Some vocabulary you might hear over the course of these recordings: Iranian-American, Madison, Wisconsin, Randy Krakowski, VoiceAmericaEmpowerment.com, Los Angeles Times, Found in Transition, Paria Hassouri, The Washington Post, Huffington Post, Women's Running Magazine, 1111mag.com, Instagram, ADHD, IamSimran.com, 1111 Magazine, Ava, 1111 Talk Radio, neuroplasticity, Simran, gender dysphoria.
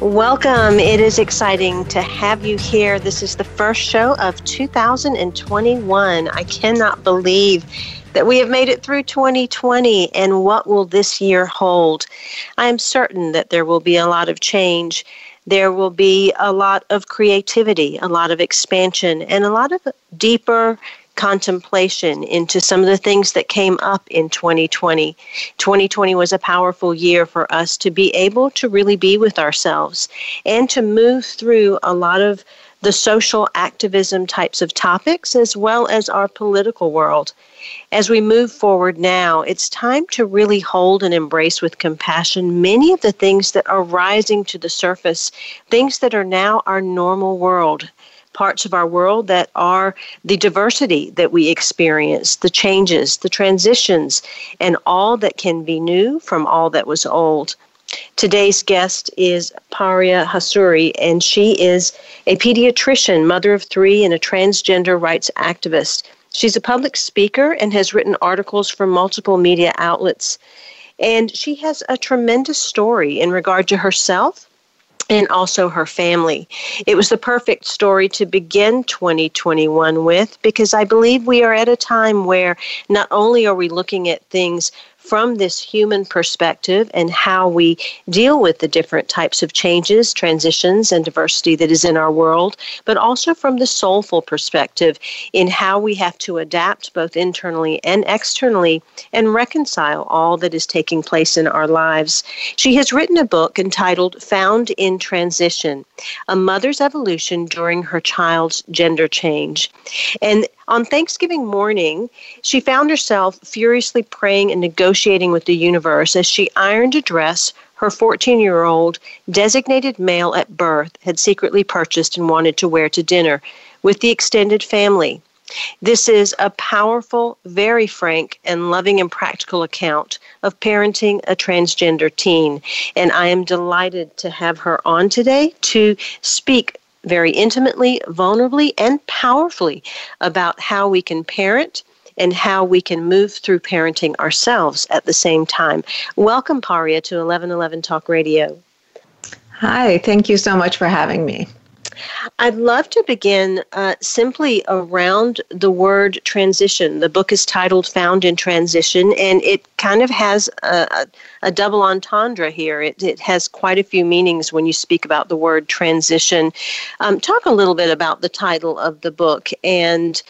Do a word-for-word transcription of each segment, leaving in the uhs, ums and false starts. Welcome. It is exciting to have you here. This is the first show of two thousand twenty-one. I cannot believe that we have made it through twenty twenty, and what will this year hold? I am certain that there will be a lot of change. There will be a lot of creativity, a lot of expansion, and a lot of deeper contemplation into some of the things that came up in twenty twenty. twenty twenty was a powerful year for us to be able to really be with ourselves and to move through a lot of the social activism types of topics, as well as our political world. As we move forward now, it's time to really hold and embrace with compassion many of the things that are rising to the surface, things that are now our normal world, parts of our world that are the diversity that we experience, the changes, the transitions, and all that can be new from all that was old. Today's guest is Paria Hassouri, and she is a pediatrician, mother of three, and a transgender rights activist. She's a public speaker and has written articles for multiple media outlets. And she has a tremendous story in regard to herself and also her family. It was the perfect story to begin twenty twenty-one with, because I believe we are at a time where not only are we looking at things from this human perspective and how we deal with the different types of changes, transitions, and diversity that is in our world, but also from the soulful perspective in how we have to adapt both internally and externally and reconcile all that is taking place in our lives. She has written a book entitled Found in Transition, A Mother's Evolution During Her Child's Gender Change. And on Thanksgiving morning, she found herself furiously praying and negotiating with the universe as she ironed a dress her fourteen-year-old designated male at birth had secretly purchased and wanted to wear to dinner with the extended family. This is a powerful, very frank, and loving and practical account of parenting a transgender teen. And I am delighted to have her on today to speak very intimately, vulnerably, and powerfully about how we can parent and how we can move through parenting ourselves at the same time. Welcome, Paria, to eleven eleven Talk Radio. Hi, thank you so much for having me. I'd love to begin uh, simply around the word transition. The book is titled Found in Transition, and it kind of has a, a double entendre here. It, it has quite a few meanings when you speak about the word transition. Um, talk a little bit about the title of the book and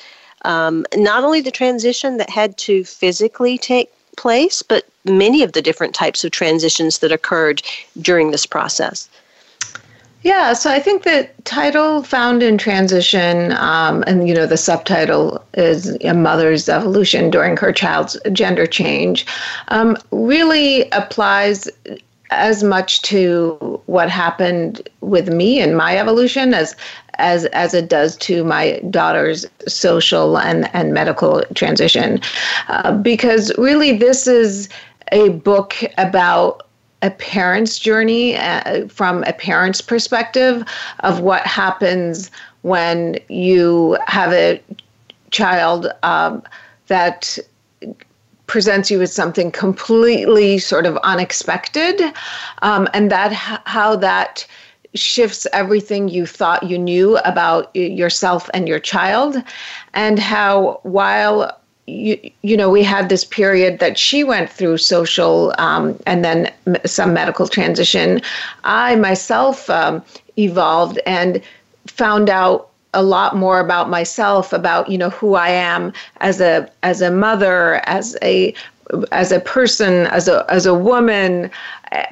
um, not only the transition that had to physically take place, but many of the different types of transitions that occurred during this process. Yeah, so I think the title Found in Transition, um, and, you know, the subtitle is A Mother's Evolution During Her Child's Gender Change, um, really applies as much to what happened with me and my evolution as as as it does to my daughter's social and, and medical transition. Uh, because really this is a book about a parent's journey uh, from a parent's perspective of what happens when you have a child um, that presents you with something completely sort of unexpected, um, and that how that shifts everything you thought you knew about yourself and your child, and how while You, you know, we had this period that she went through social um, and then m- some medical transition. I myself um, evolved and found out a lot more about myself, about, you know, who I am as a as a mother, as a as a person, as a as a woman,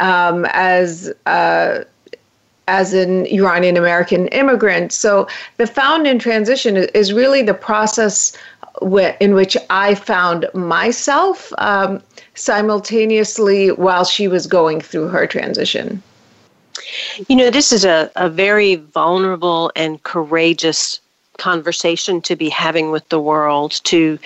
um, as a as an Iranian-American immigrant. So the Found in Transition is really the process in which I found myself um, simultaneously while she was going through her transition. You know, this is a, a very vulnerable and courageous conversation to be having with the world, to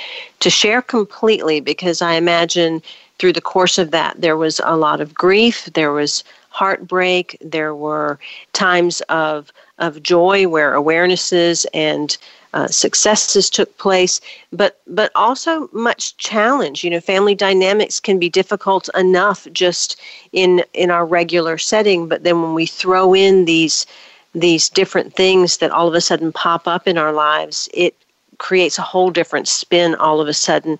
to share completely, because I imagine through the course of that, there was a lot of grief, there was heartbreak, there were times of of joy where awarenesses and uh, successes took place, but but also much challenge. You know, family dynamics can be difficult enough just in in our regular setting, but then when we throw in these these different things that all of a sudden pop up in our lives, it creates a whole different spin all of a sudden.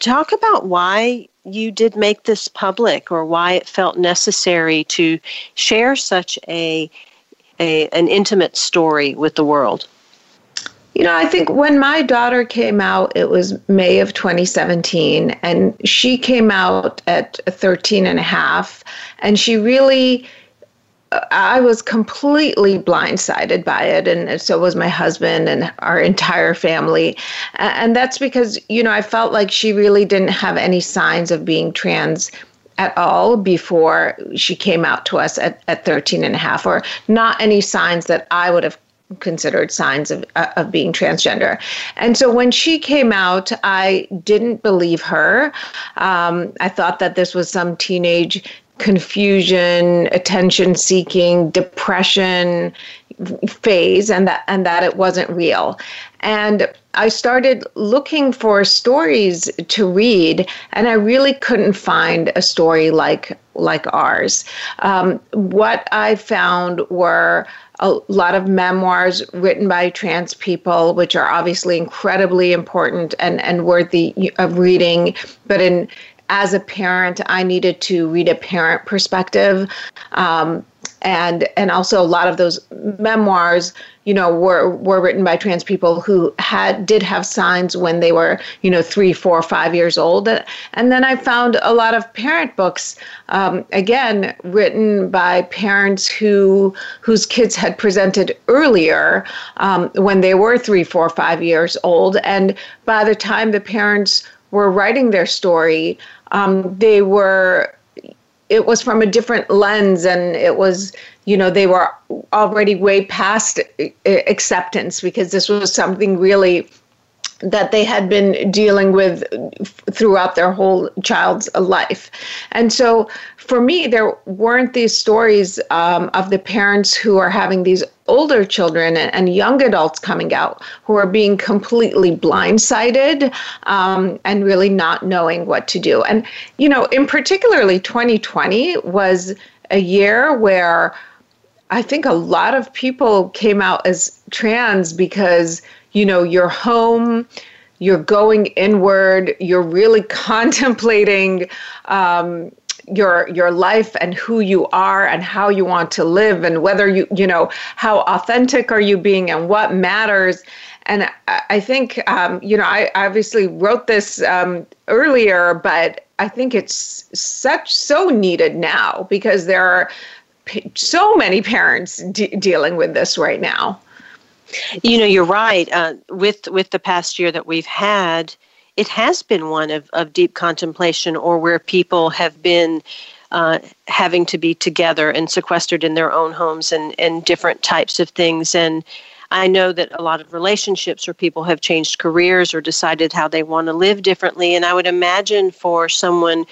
Talk about why you did make this public, or why it felt necessary to share such a, a an intimate story with the world. You know, I think when my daughter came out, it was May of twenty seventeen, and she came out at thirteen and a half, and she really, I was completely blindsided by it, and so was my husband and our entire family. And that's because, you know, I felt like she really didn't have any signs of being trans at all before she came out to us at, at thirteen and a half, or not any signs that I would have considered signs of uh, of being transgender. And so when she came out, I didn't believe her. Um, I thought that this was some teenage confusion, attention seeking, depression phase, and that and that it wasn't real. And I started looking for stories to read, and I really couldn't find a story like like ours. Um, what I found were a lot of memoirs written by trans people, which are obviously incredibly important and, and worthy of reading, but in as a parent, I needed to read a parent perspective, um, and and also a lot of those memoirs, you know, were were written by trans people who had did have signs when they were, you know, three, four, five years old. And then I found a lot of parent books, um, again written by parents who whose kids had presented earlier, um, when they were three, four, five years old, and by the time the parents were writing their story, um, they were, it was from a different lens, and it was, you know, they were already way past acceptance, because this was something really that they had been dealing with throughout their whole child's life. And so for me, there weren't these stories um, of the parents who are having these older children and, and young adults coming out who are being completely blindsided um, and really not knowing what to do. And, you know, in particularly twenty twenty was a year where I think a lot of people came out as trans because, you know, you're home, you're going inward, you're really contemplating um, your your life and who you are and how you want to live, and whether you, you know, how authentic are you being and what matters. And I, I think, um, you know, I obviously wrote this um, earlier, but I think it's such so needed now, because there are p- so many parents de- dealing with this right now. You know, you're right. Uh, with with the past year that we've had, it has been one of, of deep contemplation, or where people have been uh, having to be together and sequestered in their own homes, and, and different types of things. And I know that a lot of relationships where people have changed careers or decided how they want to live differently. And I would imagine for someone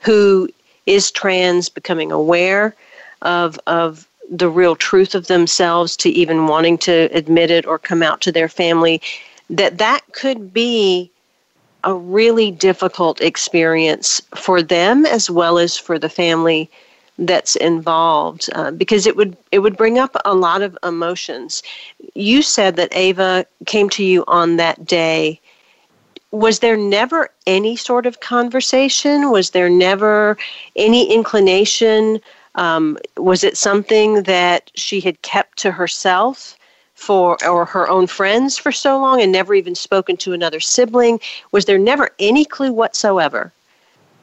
who is trans, becoming aware of of the real truth of themselves, to even wanting to admit it or come out to their family, that that could be a really difficult experience for them as well as for the family that's involved, uh, because it would it would bring up a lot of emotions. You said that Ava came to you on that day. Was there never any sort of conversation? Was there never any inclination? Um, was it something that she had kept to herself for, or her own friends for so long, and never even spoken to another sibling? Was there never any clue whatsoever?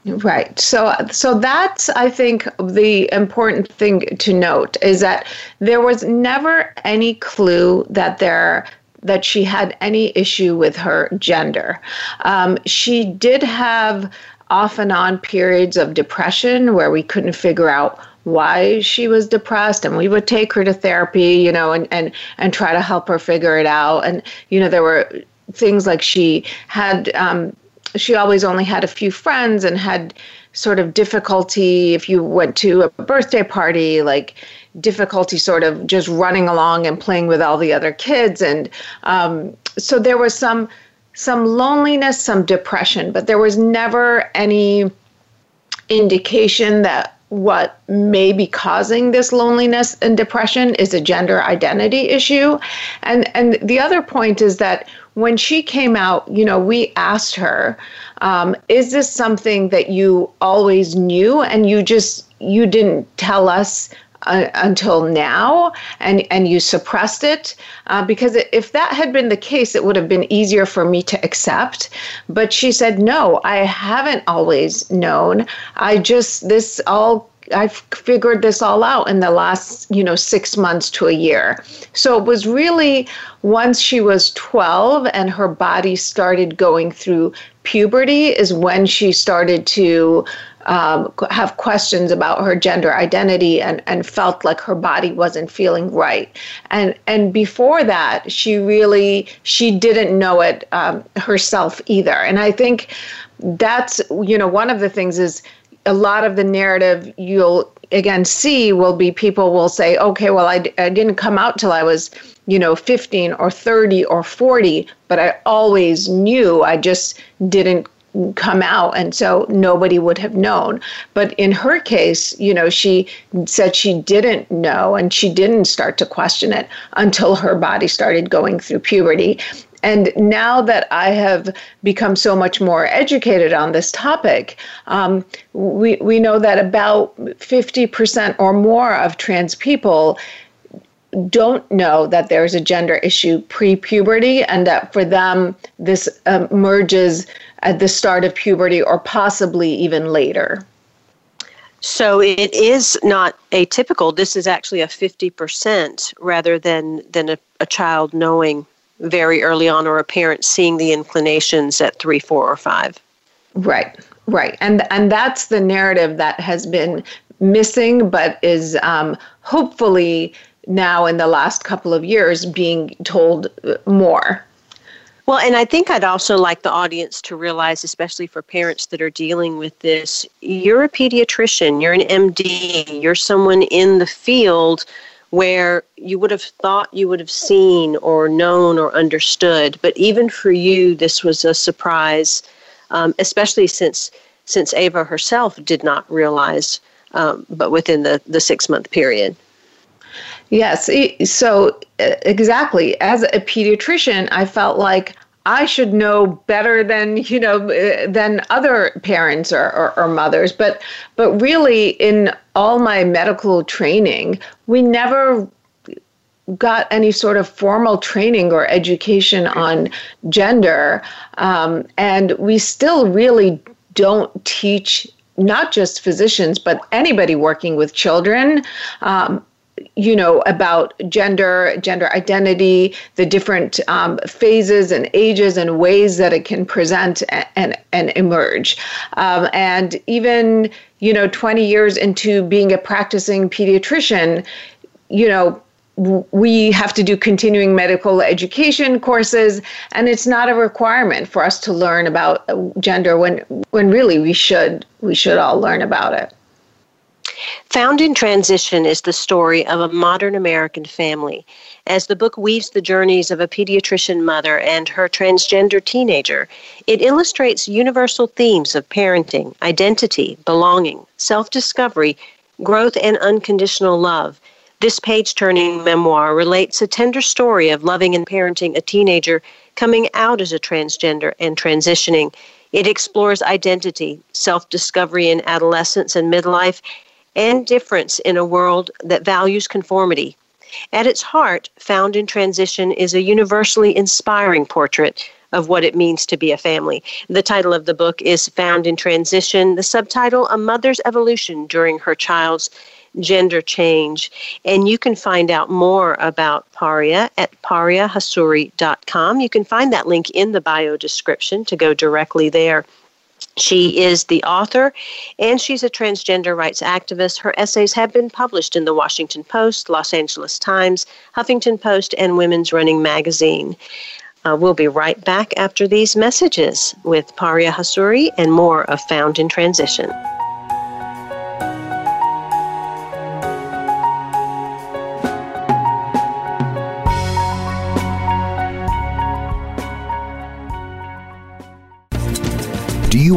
Right. So, so that's, I think, the important thing to note, is that there was never any clue that there that she had any issue with her gender. Um, she did have off and on periods of depression where we couldn't figure out why she was depressed, and we would take her to therapy, you know, and, and, and try to help her figure it out. And, you know, there were things like she had, um, she always only had a few friends and had sort of difficulty, if you went to a birthday party, like difficulty sort of just running along and playing with all the other kids. And um, so there was some some loneliness, some depression, but there was never any indication that what may be causing this loneliness and depression is a gender identity issue. And and the other point is that when she came out, you know, we asked her, um, is this something that you always knew and you just, you didn't tell us Uh, until now, and, and you suppressed it, uh, because if that had been the case, it would have been easier for me to accept. But she said, no, I haven't always known. I just, this all, I've figured this all out in the last, you know, six months to a year. So it was really once she was twelve and her body started going through puberty is when she started to Um, have questions about her gender identity and, and felt like her body wasn't feeling right. And and before that, she really, she didn't know it um, herself either. And I think that's, you know, one of the things is a lot of the narrative you'll, again, see will be people will say, okay, well, I, I didn't come out till I was, you know, fifteen or thirty or forty, but I always knew, I just didn't come out, and so nobody would have known. But in her case, you know, she said she didn't know, and she didn't start to question it until her body started going through puberty. And now that I have become so much more educated on this topic, um, we we know that about fifty percent or more of trans people don't know that there's a gender issue pre-puberty, and that for them, this emerges at the start of puberty or possibly even later. So it is not atypical. This is actually a fifty percent rather than, than a, a child knowing very early on or a parent seeing the inclinations at three, four, or five. Right, right. And and that's the narrative that has been missing but is um, hopefully now in the last couple of years being told more. Well, and I think I'd also like the audience to realize, especially for parents that are dealing with this, you're a pediatrician, you're an M D, you're someone in the field where you would have thought you would have seen or known or understood. But even for you, this was a surprise, um, especially since since Ava herself did not realize, um, but within the, the six-month period. Yes. So exactly. As a pediatrician, I felt like I should know better than, you know, than other parents or, or, or mothers. But but really, in all my medical training, we never got any sort of formal training or education on gender. Um, and we still really don't teach, not just physicians, but anybody working with children, um, you know, about gender, gender identity, the different um, phases and ages and ways that it can present and, and, and emerge. Um, and even, you know, twenty years into being a practicing pediatrician, you know, we have to do continuing medical education courses, and it's not a requirement for us to learn about gender when when really we should, we should all learn about it. Found in Transition is the story of a modern American family, as the book weaves the journeys of a pediatrician mother and her transgender teenager. It illustrates universal themes of parenting, identity, belonging, self-discovery, growth, and unconditional love. This page-turning memoir relates a tender story of loving and parenting a teenager coming out as a transgender and transitioning. It explores identity, self-discovery in adolescence and midlife, and difference in a world that values conformity. At its heart, Found in Transition is a universally inspiring portrait of what it means to be a family. The title of the book is Found in Transition, the subtitle, A Mother's Evolution During Her Child's Gender Change. And you can find out more about Paria at paria hassouri dot com. You can find that link in the bio description to go directly there. She is the author, and she's a transgender rights activist. Her essays have been published in The Washington Post, Los Angeles Times, Huffington Post, and Women's Running Magazine. Uh, we'll be right back after these messages with Paria Hassouri and more of Found in Transition. Do you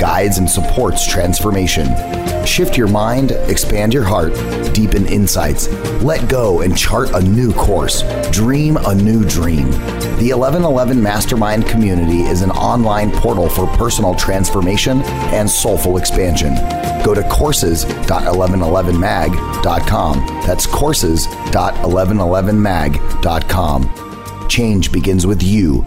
guides, and supports transformation. Shift your mind, expand your heart, deepen insights, let go and chart a new course, dream a new dream. The eleven eleven Mastermind Community is an online portal for personal transformation and soulful expansion. Go to courses dot eleven eleven mag dot com. That's courses dot eleven eleven mag dot com. Change begins with you.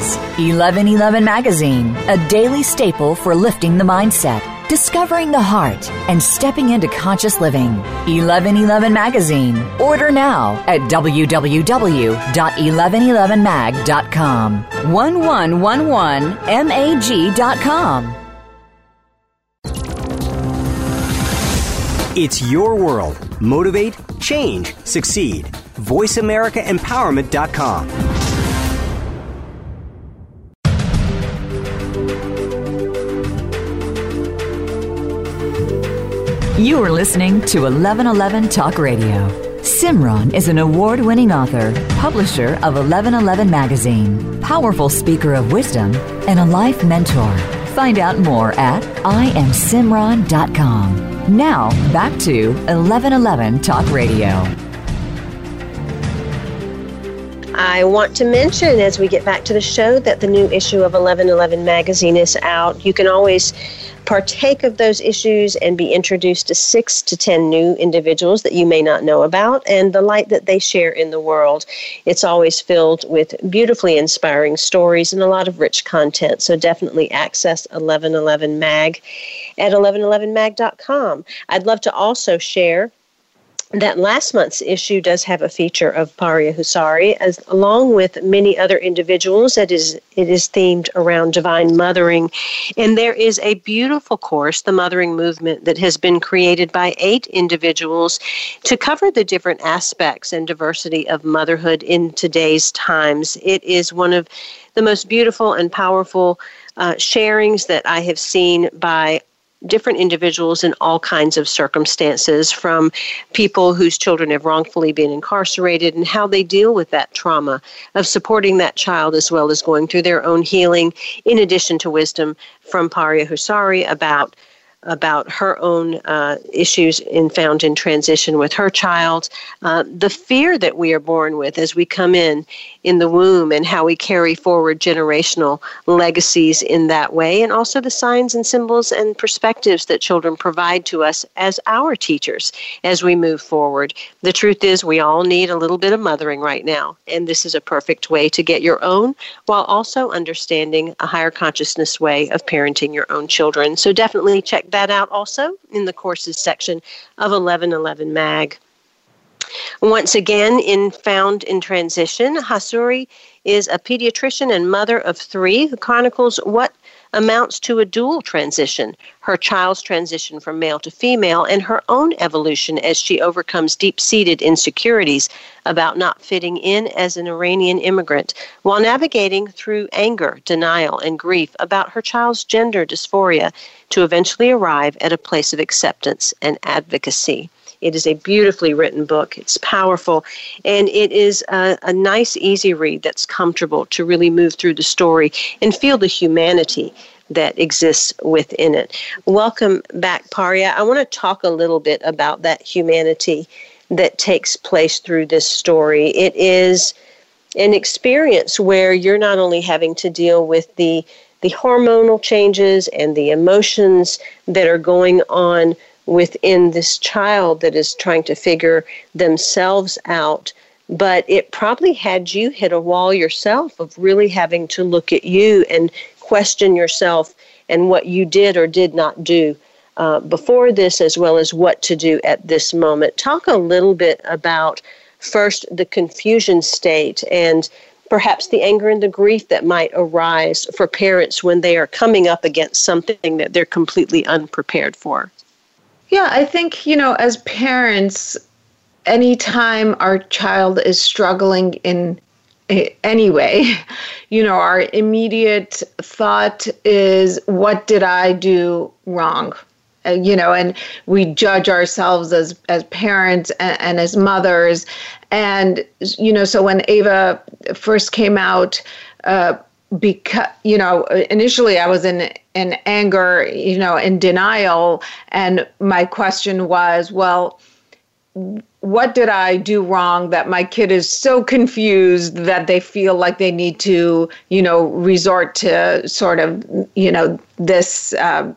eleven eleven Magazine, a daily staple for lifting the mindset, discovering the heart, and stepping into conscious living. eleven eleven Magazine. Order now at w w w dot eleven eleven mag dot com. eleven eleven mag dot com. It's your world. Motivate, change, succeed. voice america empowerment dot com. You are listening to eleven eleven Talk Radio. Simran is an award-winning author, publisher of eleven eleven Magazine, powerful speaker of wisdom, and a life mentor. Find out more at I am Simran dot com. Now, back to eleven eleven Talk Radio. I want to mention as we get back to the show that the new issue of eleven eleven Magazine is out. You can always partake of those issues and be introduced to six to ten new individuals that you may not know about and the light that they share in the world. It's always filled with beautifully inspiring stories and a lot of rich content. So definitely access eleven eleven Mag at eleven eleven mag dot com. I'd love to also share that last month's issue does have a feature of Paria Hassouri, as along with many other individuals. That is, it is themed around divine mothering, and there is a beautiful course, the Mothering Movement, that has been created by eight individuals to cover the different aspects and diversity of motherhood in today's times. It is one of the most beautiful and powerful uh, sharings that I have seen by different individuals in all kinds of circumstances, from people whose children have wrongfully been incarcerated and how they deal with that trauma of supporting that child, as well as going through their own healing, in addition to wisdom from Paria Hassouri about about her own uh, issues in Found in Transition with her child, uh, the fear that we are born with as we come in in the womb and how we carry forward generational legacies in that way, and also the signs and symbols and perspectives that children provide to us as our teachers as we move forward. The truth is we all need a little bit of mothering right now, and this is a perfect way to get your own while also understanding a higher consciousness way of parenting your own children. So definitely check that out also in the courses section of eleven eleven Mag. Once again, in Found in Transition, Hassouri is a pediatrician and mother of three who chronicles what amounts to a dual transition, her child's transition from male to female and her own evolution as she overcomes deep-seated insecurities about not fitting in as an Iranian immigrant, while navigating through anger, denial, and grief about her child's gender dysphoria to eventually arrive at a place of acceptance and advocacy. It is a beautifully written book. It's powerful, and it is a, a nice, easy read that's comfortable to really move through the story and feel the humanity that exists within it. Welcome back, Paria. I want to talk a little bit about that humanity that takes place through this story. It is an experience where you're not only having to deal with the, the hormonal changes and the emotions that are going on within this child that is trying to figure themselves out, but it probably had you hit a wall yourself of really having to look at you and question yourself and what you did or did not do uh, before this, as well as what to do at this moment. Talk a little bit about first the confusion state and perhaps the anger and the grief that might arise for parents when they are coming up against something that they're completely unprepared for. Yeah, I think, you know, as parents, anytime our child is struggling in any way, you know, our immediate thought is, what did I do wrong? Uh, you know, and we judge ourselves as, as parents and, and as mothers. And, you know, so when Ava first came out, uh, because, you know, initially I was in in anger, you know, in denial. And my question was, well, what did I do wrong that my kid is so confused that they feel like they need to, you know, resort to sort of, you know, this uh,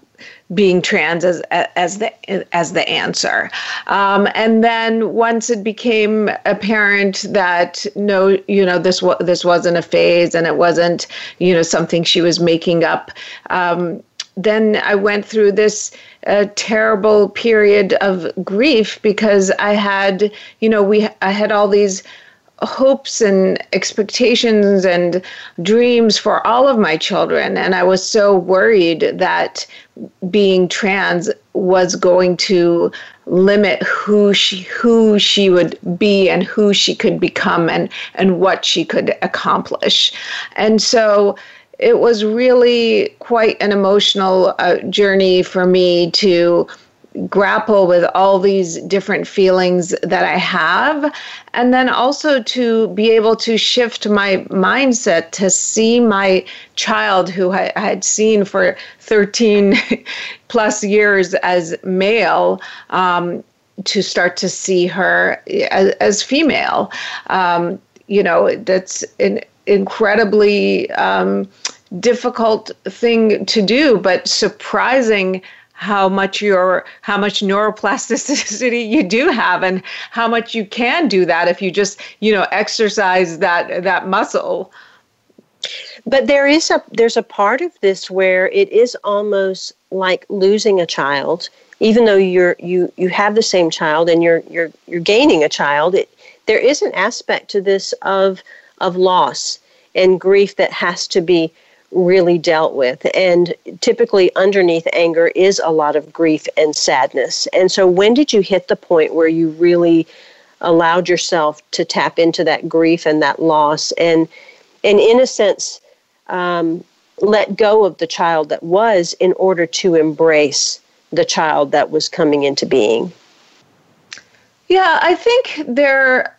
being trans as as the as the answer. Um, and then once it became apparent that no, you know, this was this wasn't a phase and it wasn't, you know, something she was making up. Um, then I went through this uh, terrible period of grief because I had, you know, we I had all these hopes and expectations and dreams for all of my children. And I was so worried that being trans was going to limit who she who she would be and who she could become and, and what she could accomplish. And so it was really quite an emotional uh, journey for me to grapple with all these different feelings that I have, and then also to be able to shift my mindset to see my child, who I had seen for thirteen plus years as male, um, to start to see her as, as female. Um, you know, that's an incredibly um, difficult thing to do, but surprising how much your how much neuroplasticity you do have, and how much you can do that if you just, you know, exercise that that muscle. But there is a there's a part of this where it is almost like losing a child, even though you're you you have the same child and you're you're you're gaining a child. It, there is an aspect to this of of loss and grief that has to be really dealt with. And typically underneath anger is a lot of grief and sadness. And so when did you hit the point where you really allowed yourself to tap into that grief and that loss and, and in a sense, um, let go of the child that was in order to embrace the child that was coming into being? Yeah, I think there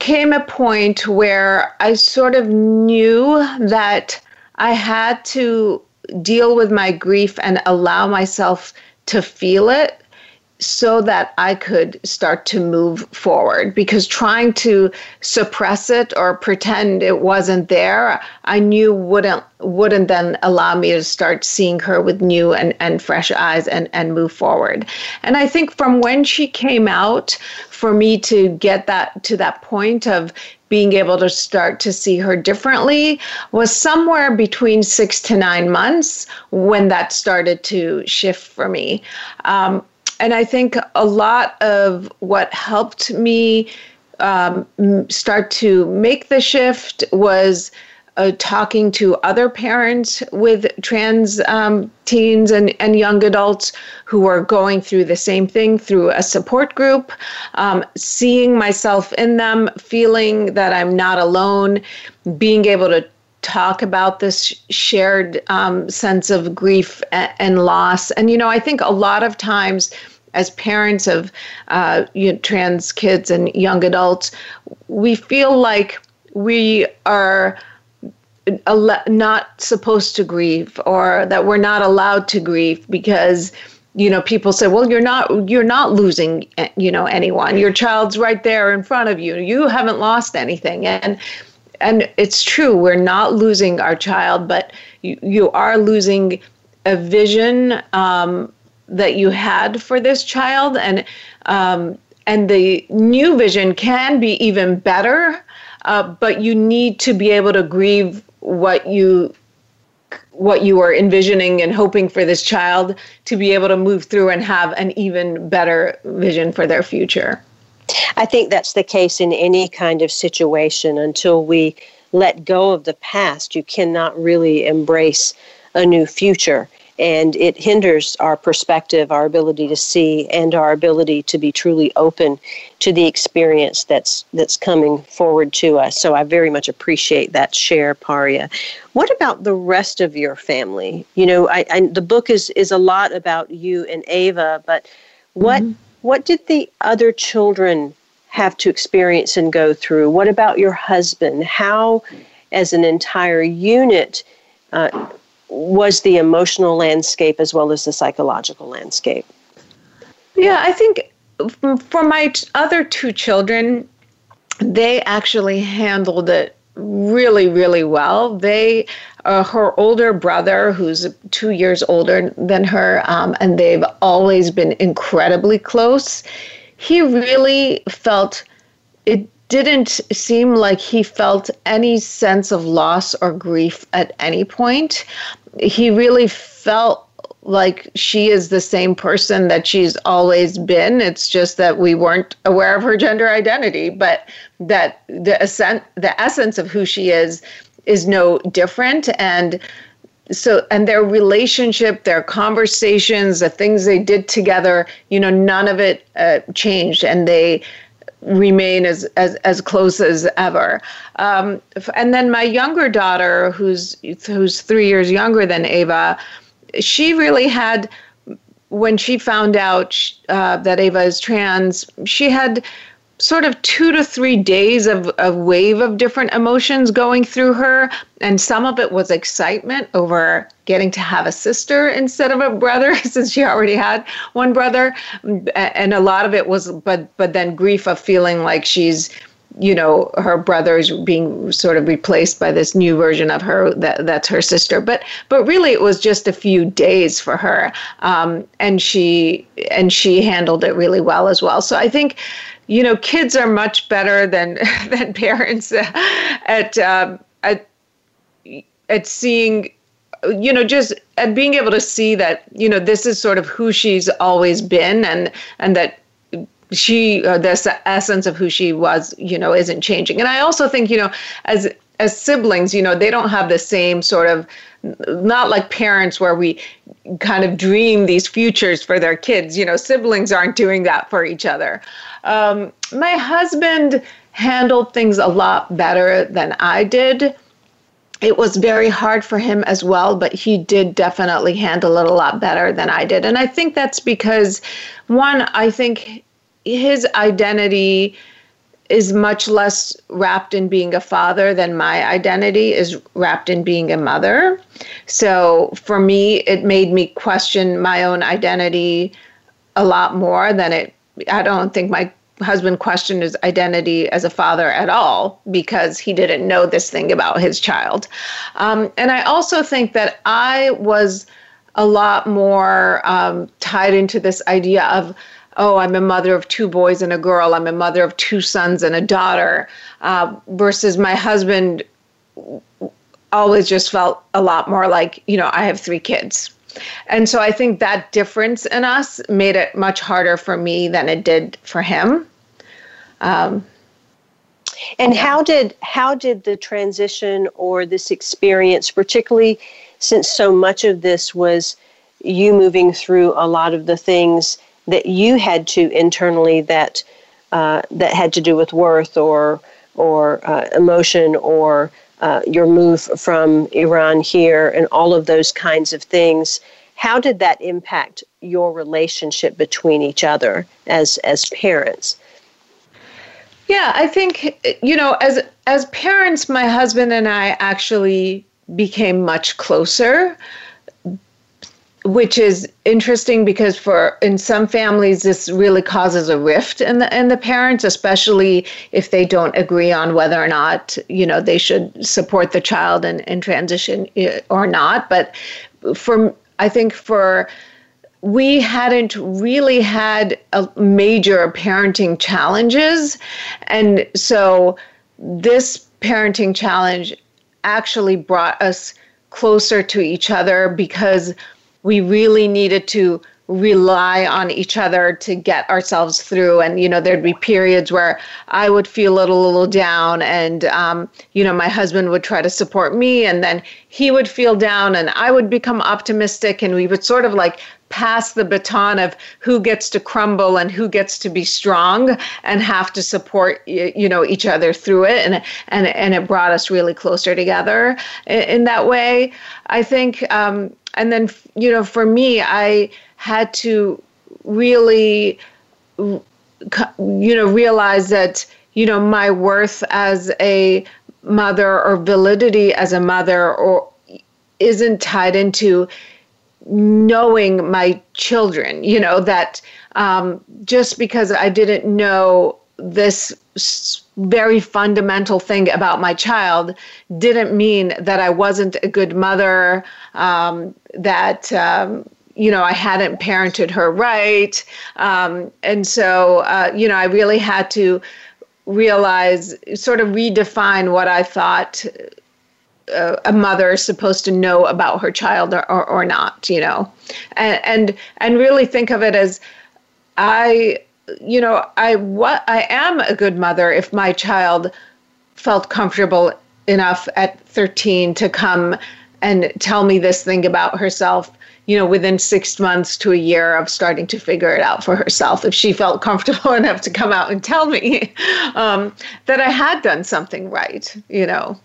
came a point where I sort of knew that I had to deal with my grief and allow myself to feel it so that I could start to move forward, because trying to suppress it or pretend it wasn't there, I knew wouldn't wouldn't then allow me to start seeing her with new and, and fresh eyes and, and move forward. And I think from when she came out, for me to get that to that point of being able to start to see her differently was somewhere between six to nine months when that started to shift for me. Um, and I think a lot of what helped me um, start to make the shift was uh, talking to other parents with trans um, teens and, and young adults who are going through the same thing through a support group, um, seeing myself in them, feeling that I'm not alone, being able to talk about this shared um, sense of grief and, and loss. And, you know, I think a lot of times as parents of uh, you know, trans kids and young adults, we feel like we are al- not supposed to grieve, or that we're not allowed to grieve because, you know, people say, well, you're not, you're not losing, you know, anyone. Your child's right there in front of you. You haven't lost anything. And And it's true, we're not losing our child, but you, you are losing a vision um, that you had for this child. And um, and the new vision can be even better, uh, but you need to be able to grieve what you what you are envisioning and hoping for this child to be able to move through and have an even better vision for their future. I think that's the case in any kind of situation. Until we let go of the past, you cannot really embrace a new future. And it hinders our perspective, our ability to see, and our ability to be truly open to the experience that's that's coming forward to us. So I very much appreciate that share, Paria. What about the rest of your family? You know, I, I, the book is, is a lot about you and Ava, but what... Mm-hmm. What did the other children have to experience and go through? What about your husband? How, as an entire unit, uh, was the emotional landscape as well as the psychological landscape? Yeah, I think for my other two children, they actually handled it really, really well. They, uh, her older brother, who's two years older than her, um, and they've always been incredibly close. He really felt, it didn't seem like he felt any sense of loss or grief at any point. He really felt like she is the same person that she's always been. It's just that we weren't aware of her gender identity, but that the essence, the essence of who she is is no different. And so, and their relationship, their conversations, the things they did together, you know, none of it uh, changed, and they remain as, as, as close as ever. Um, and then my younger daughter, who's who's three years younger than Ava, she really had, when she found out uh, that Ava is trans, she had sort of two to three days of a wave of different emotions going through her. And some of it was excitement over getting to have a sister instead of a brother, since she already had one brother. And a lot of it was, but but then grief of feeling like she's, you know, her brother is being sort of replaced by this new version of her that, that's her sister. But but really, it was just a few days for her, um, and she and she handled it really well as well. So I think, you know, kids are much better than than parents at um, at at seeing, you know, just at being able to see that, you know, this is sort of who she's always been, and and that she, uh, the essence of who she was, you know, isn't changing. And I also think, you know, as as siblings, you know, they don't have the same sort of, not like parents where we kind of dream these futures for their kids. You know, siblings aren't doing that for each other. Um, my husband handled things a lot better than I did. It was very hard for him as well, but he did definitely handle it a lot better than I did. And I think that's because, one, I think his identity is much less wrapped in being a father than my identity is wrapped in being a mother. So for me, it made me question my own identity a lot more than it, I don't think my husband questioned his identity as a father at all, because he didn't know this thing about his child. Um, and I also think that I was a lot more um, tied into this idea of, oh, I'm a mother of two boys and a girl. I'm a mother of two sons and a daughter, uh, versus my husband always just felt a lot more like, you know, I have three kids. And so I think that difference in us made it much harder for me than it did for him. Um, And how did how did the transition or this experience, particularly since so much of this was you moving through a lot of the things that you had to internally that uh, that had to do with worth or or uh, emotion or uh, your move from Iran here and all of those kinds of things, how did that impact your relationship between each other as as parents? Yeah, I think, you know, as as parents, my husband and I actually became much closer, which is interesting because for in some families, this really causes a rift in the, in the parents, especially if they don't agree on whether or not, you know, they should support the child in, in transition or not. But for I think for we hadn't really had a major parenting challenges. And so this parenting challenge actually brought us closer to each other because we really needed to rely on each other to get ourselves through. And, you know, there'd be periods where I would feel a little, little down and, um, you know, my husband would try to support me and then he would feel down and I would become optimistic and we would sort of like pass the baton of who gets to crumble and who gets to be strong and have to support, you know, each other through it. And, and, and it brought us really closer together in, in that way, I think. Um, and then, you know, for me, I had to really, you know, realize that, you know, my worth as a mother or validity as a mother or isn't tied into knowing my children, you know, that um, just because I didn't know this very fundamental thing about my child didn't mean that I wasn't a good mother, um, that, um, you know, I hadn't parented her right. Um, and so, uh, you know, I really had to realize, sort of redefine what I thought a, a mother is supposed to know about her child or, or, or not, you know, and, and, and really think of it as I, you know, I, what, I am a good mother if my child felt comfortable enough at thirteen to come and tell me this thing about herself, you know, within six months to a year of starting to figure it out for herself, if she felt comfortable enough to come out and tell me um, that I had done something right, you know.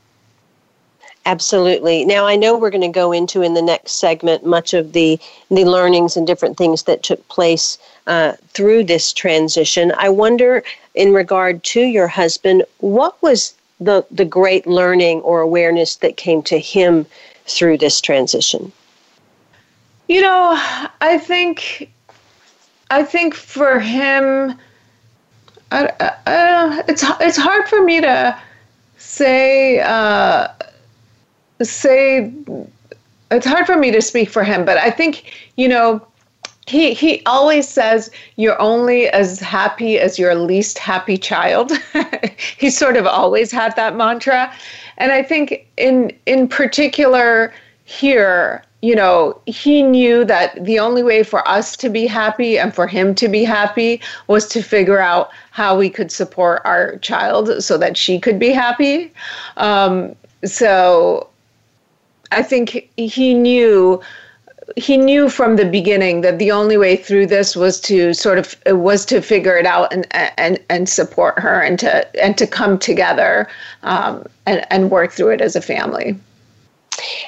Absolutely. Now, I know we're going to go into in the next segment much of the, the learnings and different things that took place uh, through this transition. I wonder, in regard to your husband, what was the, the great learning or awareness that came to him through this transition? You know, I think, I think for him, I, I, it's it's hard for me to say uh, say it's hard for me to speak for him, but I think, you know, he he always says you're only as happy as your least happy child. He sort of always had that mantra, and I think in in particular here, you know, he knew that the only way for us to be happy and for him to be happy was to figure out how we could support our child so that she could be happy. Um, so I think he knew, he knew from the beginning that the only way through this was to sort of, was to figure it out and, and, and support her and to, and to come together um, and, and work through it as a family.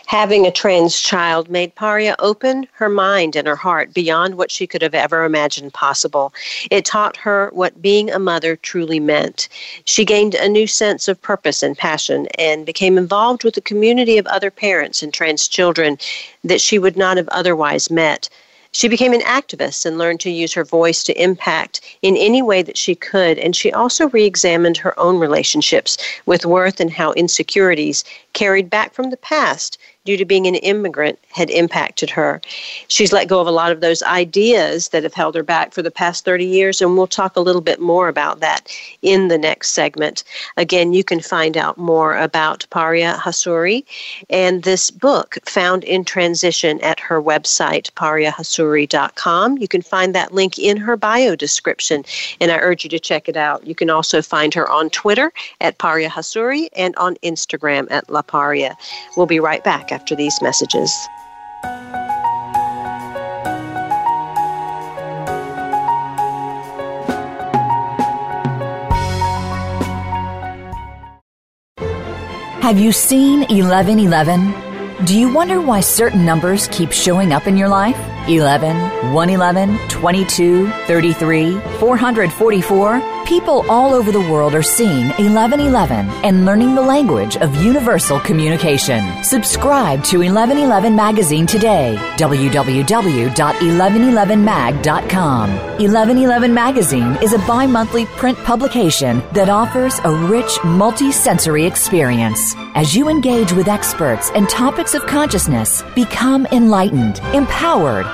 Having a trans child made Paria open her mind and her heart beyond what she could have ever imagined possible. It taught her what being a mother truly meant. She gained a new sense of purpose and passion and became involved with a community of other parents and trans children that she would not have otherwise met. She became an activist and learned to use her voice to impact in any way that she could, and she also re-examined her own relationships with worth and how insecurities carried back from the past due to being an immigrant had impacted her. She's let go of a lot of those ideas that have held her back for the past thirty years, and we'll talk a little bit more about that in the next segment. Again, you can find out more about Paria Hassouri and this book, Found in Transition, at her website, paria hassouri dot com. You can find that link in her bio description, and I urge you to check it out. You can also find her on Twitter at Paria Hassouri and on Instagram at La Paria. We'll be right back after these messages. Have you seen eleven eleven? Do you wonder why certain numbers keep showing up in your life? eleven, one eleven, twenty-two, thirty-three, four forty-four. People all over the world are seeing eleven eleven and learning the language of universal communication. Subscribe to eleven eleven Magazine today, w w w dot eleven eleven mag dot com. eleven eleven Magazine is a bi-monthly print publication that offers a rich, multi-sensory experience. As you engage with experts and topics of consciousness, become enlightened, empowered,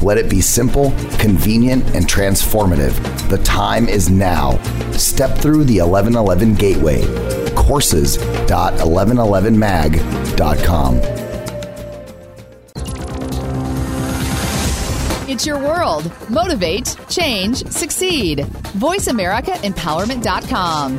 Let it be simple, convenient, and transformative. The time is now. Step through the eleven eleven gateway. courses dot eleven eleven mag dot com. It's your world. Motivate, change, succeed. voice america empowerment dot com.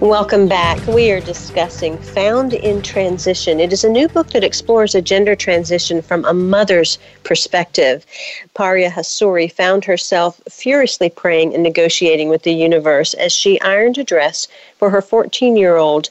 Welcome back. We are discussing Found in Transition. It is a new book that explores a gender transition from a mother's perspective. Paria Hassouri found herself furiously praying and negotiating with the universe as she ironed a dress for her fourteen-year-old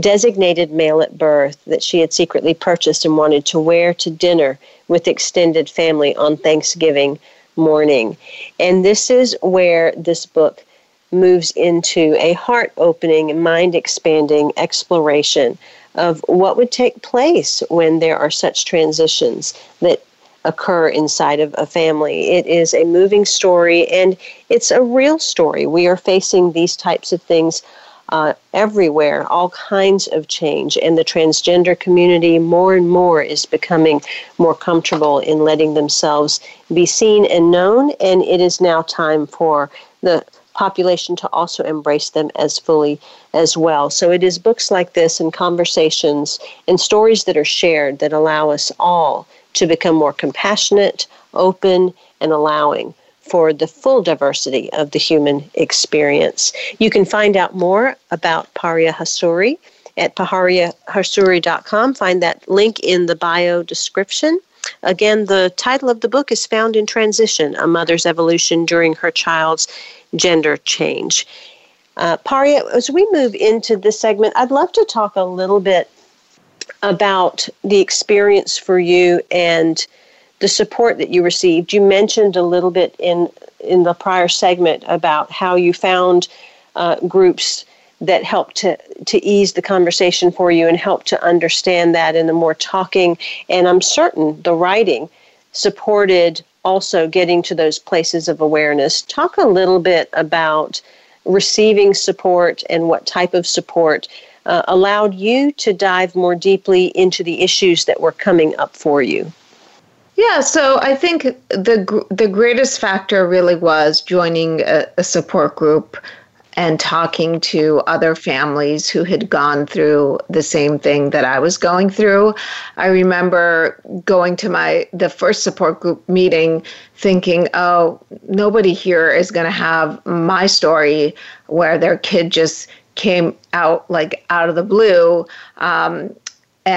designated male at birth that she had secretly purchased and wanted to wear to dinner with extended family on Thanksgiving morning. And this is where this book moves into a heart-opening, mind-expanding exploration of what would take place when there are such transitions that occur inside of a family. It is a moving story, and it's a real story. We are facing these types of things Uh, everywhere, all kinds of change. And the transgender community more and more is becoming more comfortable in letting themselves be seen and known. And it is now time for the population to also embrace them as fully as well. So it is books like this and conversations and stories that are shared that allow us all to become more compassionate, open, and allowing for the full diversity of the human experience. You can find out more about Paria Hassouri at paria hassouri dot com. Find that link in the bio description. Again, the title of the book is Found in Transition, A Mother's Evolution During Her Child's Gender Change. Uh, Paria, as we move into this segment, I'd love to talk a little bit about the experience for you and the support that you received. You mentioned a little bit in in the prior segment about how you found uh, groups that helped to, to ease the conversation for you and help to understand that. And the more talking, and I'm certain the writing supported also getting to those places of awareness. Talk a little bit about receiving support and what type of support uh, allowed you to dive more deeply into the issues that were coming up for you. Yeah, so I think the the greatest factor really was joining a, a support group and talking to other families who had gone through the same thing that I was going through. I remember going to my the first support group meeting thinking, oh, nobody here is going to have my story where their kid just came out like out of the blue. Um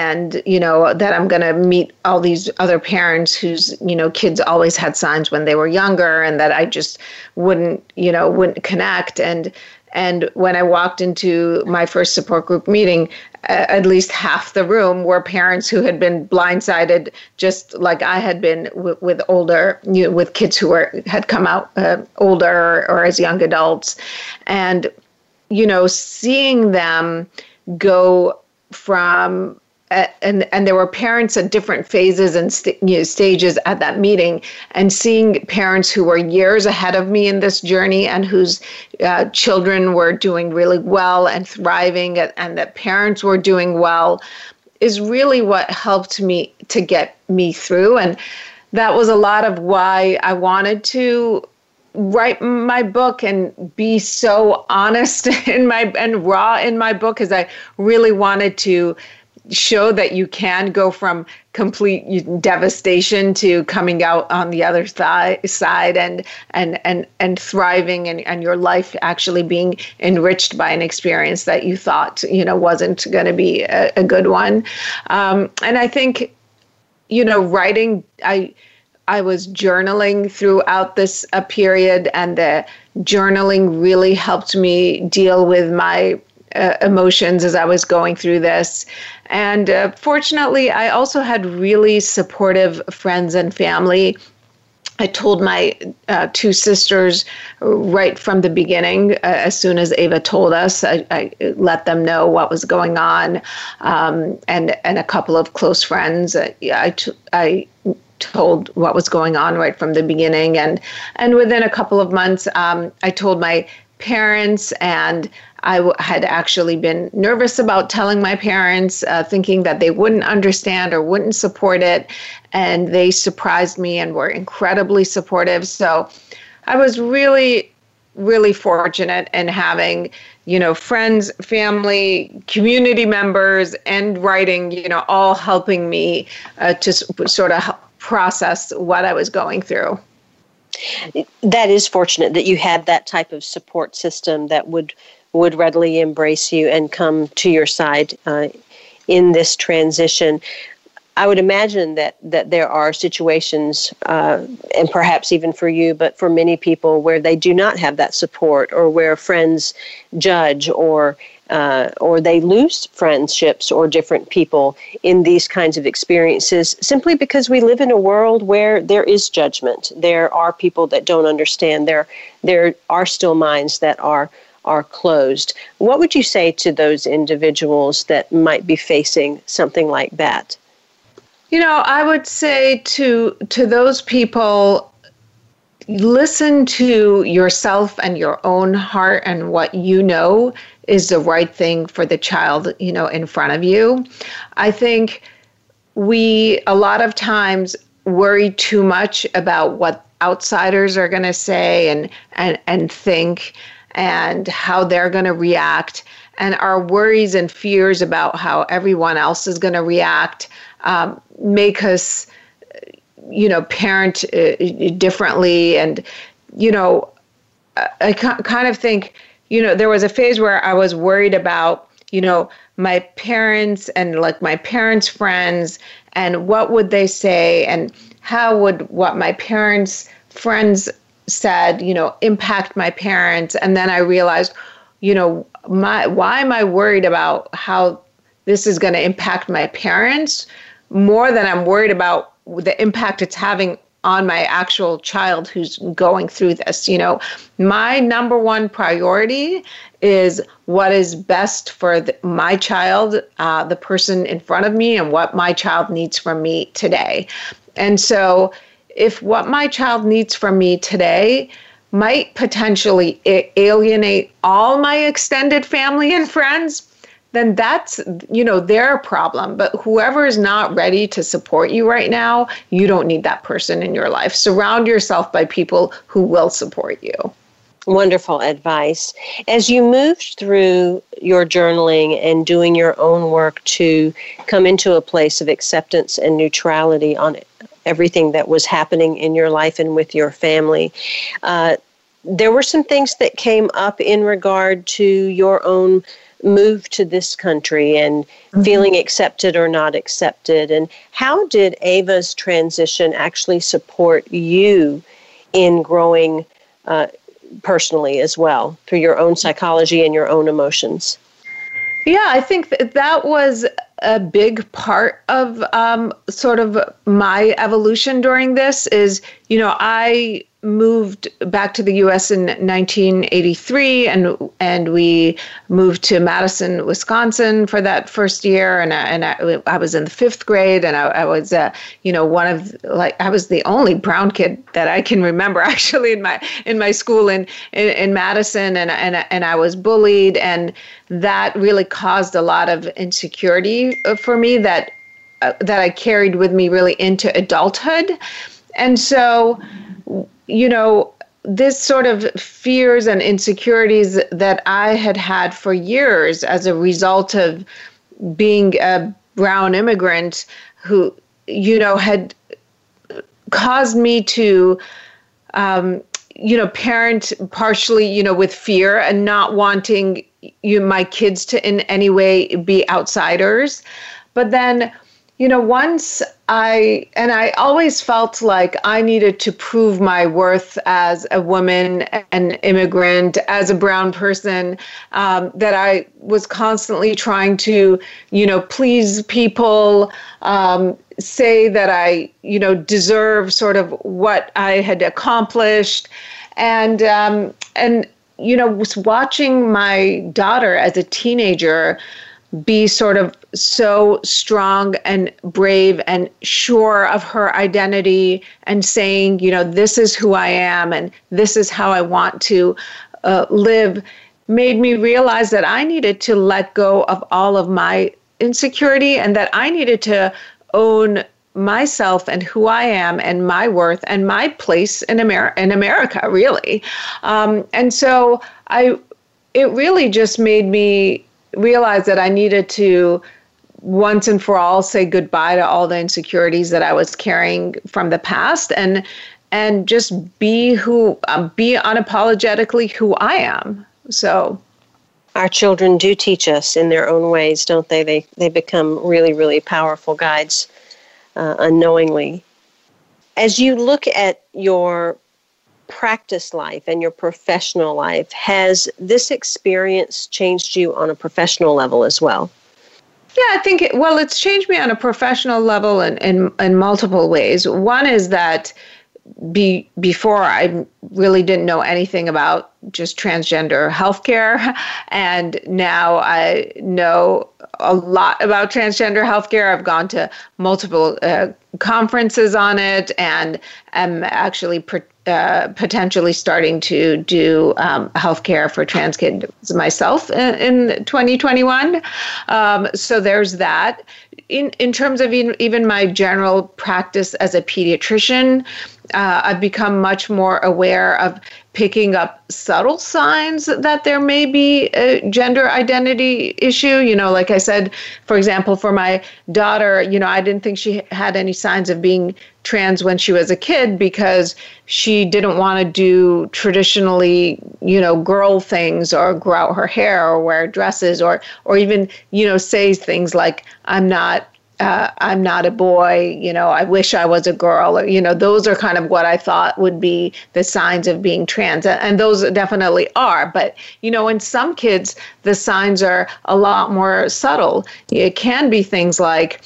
And, you know, that I'm going to meet all these other parents whose, you know, kids always had signs when they were younger and that I just wouldn't, you know, wouldn't connect. And and when I walked into my first support group meeting, at least half the room were parents who had been blindsided, just like I had been with, with older, you know, with kids who were had come out uh, older or as young adults. And, you know, seeing them go from... And and there were parents at different phases and st- you know, stages at that meeting, and seeing parents who were years ahead of me in this journey and whose uh, children were doing really well and thriving, and, and that parents were doing well, is really what helped me to get me through. And that was a lot of why I wanted to write my book and be so honest in my and raw in my book, because I really wanted to show that you can go from complete devastation to coming out on the other th- side and and and and thriving and, and your life actually being enriched by an experience that you thought, you know, wasn't going to be a, a good one. Um, and I think, you know, writing, I I was journaling throughout this uh, period, and the journaling really helped me deal with my Uh, emotions as I was going through this. And uh, fortunately, I also had really supportive friends and family. I told my uh, two sisters right from the beginning, uh, as soon as Ava told us, I, I let them know what was going on. Um, and, and a couple of close friends, I, I, I told what was going on right from the beginning. And, and within a couple of months, um, I told my parents, and I w- had actually been nervous about telling my parents, uh, thinking that they wouldn't understand or wouldn't support it. And they surprised me and were incredibly supportive. So I was really, really fortunate in having, you know, friends, family, community members, and writing, you know, all helping me uh, to s- sort of process what I was going through. That is fortunate that you had that type of support system that would would readily embrace you and come to your side uh, in this transition. I would imagine that, that there are situations, uh, and perhaps even for you, but for many people, where they do not have that support, or where friends judge, or uh, or they lose friendships or different people in these kinds of experiences, simply because we live in a world where there is judgment. There are people that don't understand. There, there are still minds that are are closed. What would you say to those individuals that might be facing something like that? You know, I would say to to those people, listen to yourself and your own heart and what you know is the right thing for the child, you know, in front of you. I think we, a lot of times, worry too much about what outsiders are going to say and, and, and think, and how they're going to react, and our worries and fears about how everyone else is going to react um, make us, you know, parent uh, differently. And, you know, I kind of think, you know, there was a phase where I was worried about, you know, my parents and like my parents' friends, and what would they say, and how would what my parents' friends said, you know, impact my parents. And then I realized, you know, my why am I worried about how this is going to impact my parents more than I'm worried about the impact it's having on my actual child who's going through this. You know, my number one priority is what is best for the, my child, uh, the person in front of me, and what my child needs from me today. And so if what my child needs from me today might potentially alienate all my extended family and friends, then that's, you know, their problem. But whoever is not ready to support you right now, you don't need that person in your life. Surround yourself by people who will support you. Wonderful advice. As you moved through your journaling and doing your own work to come into a place of acceptance and neutrality on everything that was happening in your life and with your family, uh, there were some things that came up in regard to your own move to this country and mm-hmm. feeling accepted or not accepted. And how did Ava's transition actually support you in growing uh, personally as well through your own psychology and your own emotions? Yeah, I think that, that was a big part of um, sort of my evolution during this is, you know, I moved back to the U S in nineteen eighty-three, and and we moved to Madison, Wisconsin for that first year. And I, and I, I was in the fifth grade, and I, I was, uh, you know, one of like I was the only brown kid that I can remember actually in my in my school in in, in Madison, and and and I was bullied, and that really caused a lot of insecurity for me that uh, that I carried with me really into adulthood, and so. You know, this sort of fears and insecurities that I had had for years as a result of being a brown immigrant who, you know, had caused me to, um, you know, parent partially, you know, with fear and not wanting you, my kids to in any way be outsiders. But then, you know, once I, and I always felt like I needed to prove my worth as a woman, an immigrant, as a brown person, um, that I was constantly trying to, you know, please people, um, say that I, you know, deserve sort of what I had accomplished. And, um, and, you know, was watching my daughter as a teenager be sort of so strong and brave and sure of her identity and saying, you know, this is who I am and this is how I want to uh, live, made me realize that I needed to let go of all of my insecurity and that I needed to own myself and who I am and my worth and my place in, Amer- in America, really. Um, and so I, it really just made me realized that I needed to once and for all say goodbye to all the insecurities that I was carrying from the past and and just be who uh, be unapologetically who I am. So our children do teach us in their own ways, don't they? They they become really, really powerful guides uh, unknowingly. As you look at your practice life and your professional life, has this experience changed you on a professional level as well? Yeah, I think, it, well, it's changed me on a professional level in, in, in multiple ways. One is that be, before I really didn't know anything about just transgender healthcare, and now I know a lot about transgender healthcare. I've gone to multiple uh, conferences on it, and am actually per- Uh, potentially starting to do um, healthcare for trans kids myself in, in twenty twenty-one. Um, so there's that. In in terms of even, even my general practice as a pediatrician, uh, I've become much more aware of picking up subtle signs that there may be a gender identity issue. You know, like I said, for example, for my daughter, you know, I didn't think she had any signs of being trans when she was a kid because she didn't want to do traditionally, you know, girl things or grow out her hair or wear dresses or, or even, you know, say things like, I'm not Uh, I'm not a boy, you know, I wish I was a girl, or, you know, those are kind of what I thought would be the signs of being trans. And those definitely are. But, you know, in some kids, the signs are a lot more subtle. It can be things like,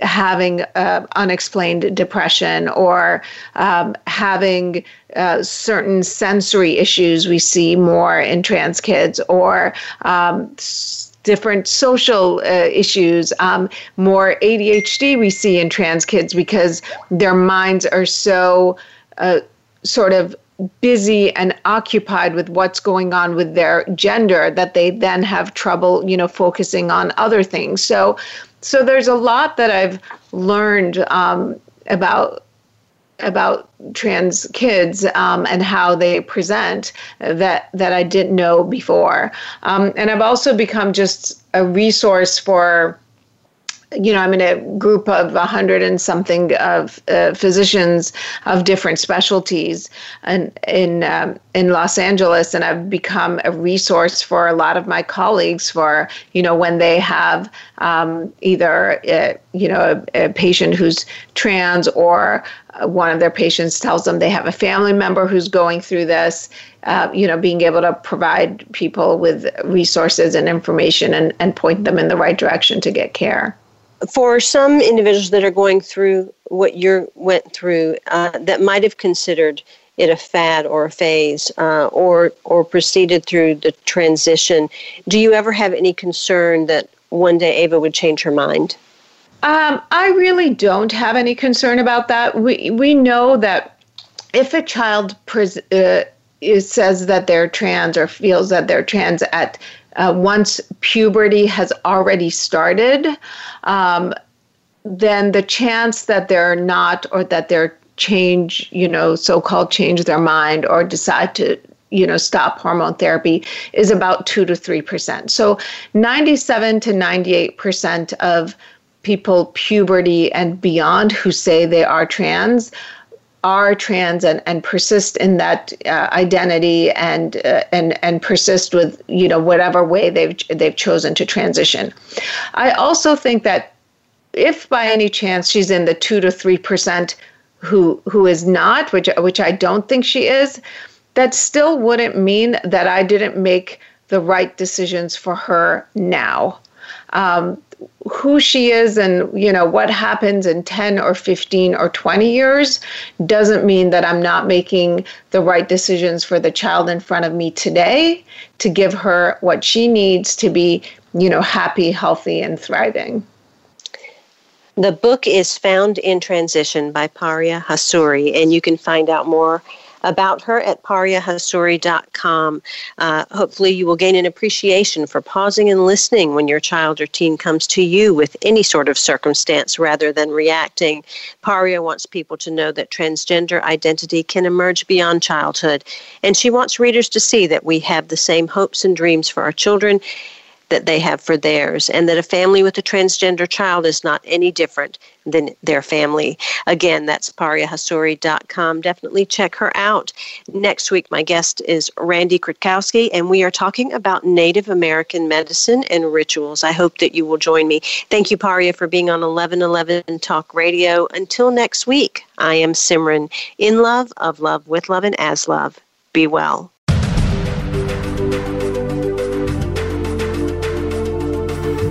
having uh, unexplained depression or um, having uh, certain sensory issues we see more in trans kids, or um, different social uh, issues, um, more A D H D we see in trans kids because their minds are so uh, sort of busy and occupied with what's going on with their gender that they then have trouble, you know, focusing on other things. So, so there's a lot that I've learned um, about about trans kids um, and how they present that that I didn't know before. Um, and I've also become just a resource for, you know, I'm in a group of a hundred and something of uh, physicians of different specialties and in um, in Los Angeles, and I've become a resource for a lot of my colleagues for, you know, when they have um, either a, you know a, a patient who's trans, or one of their patients tells them they have a family member who's going through this. Uh, you know, being able to provide people with resources and information and, and point them in the right direction to get care. For some individuals that are going through what you went through, uh, that might have considered it a fad or a phase, uh, or or proceeded through the transition, do you ever have any concern that one day Ava would change her mind? Um, I really don't have any concern about that. We we know that if a child pres- uh, is says that they're trans or feels that they're trans at Uh, once puberty has already started, um, then the chance that they're not, or that they're change, you know, so-called change their mind or decide to, you know, stop hormone therapy is about two to three percent. So ninety-seven to ninety-eight percent of people puberty and beyond who say they are trans are trans and, and persist in that uh, identity and uh, and and persist with, you know, whatever way they've they've chosen to transition. I also think that if by any chance she's in the two to three percent who who is not, which which I don't think she is, that still wouldn't mean that I didn't make the right decisions for her now. Um, who she is and, you know, what happens in ten or fifteen or twenty years doesn't mean that I'm not making the right decisions for the child in front of me today to give her what she needs to be, you know, happy, healthy, and thriving. The book is Found in Transition by Paria Hassouri, and you can find out more about her at paria hassouri dot com. Uh, hopefully you will gain an appreciation for pausing and listening when your child or teen comes to you with any sort of circumstance rather than reacting. Paria wants people to know that transgender identity can emerge beyond childhood, and she wants readers to see that we have the same hopes and dreams for our children that they have for theirs, and that a family with a transgender child is not any different than their family. Again, that's paria hassouri dot com. Definitely check her out. Next week, my guest is Randy Krakowski, and we are talking about Native American medicine and rituals. I hope that you will join me. Thank you, Paria, for being on eleven eleven Talk Radio. Until next week, I am Simran. In love, of love, with love, and as love. Be well.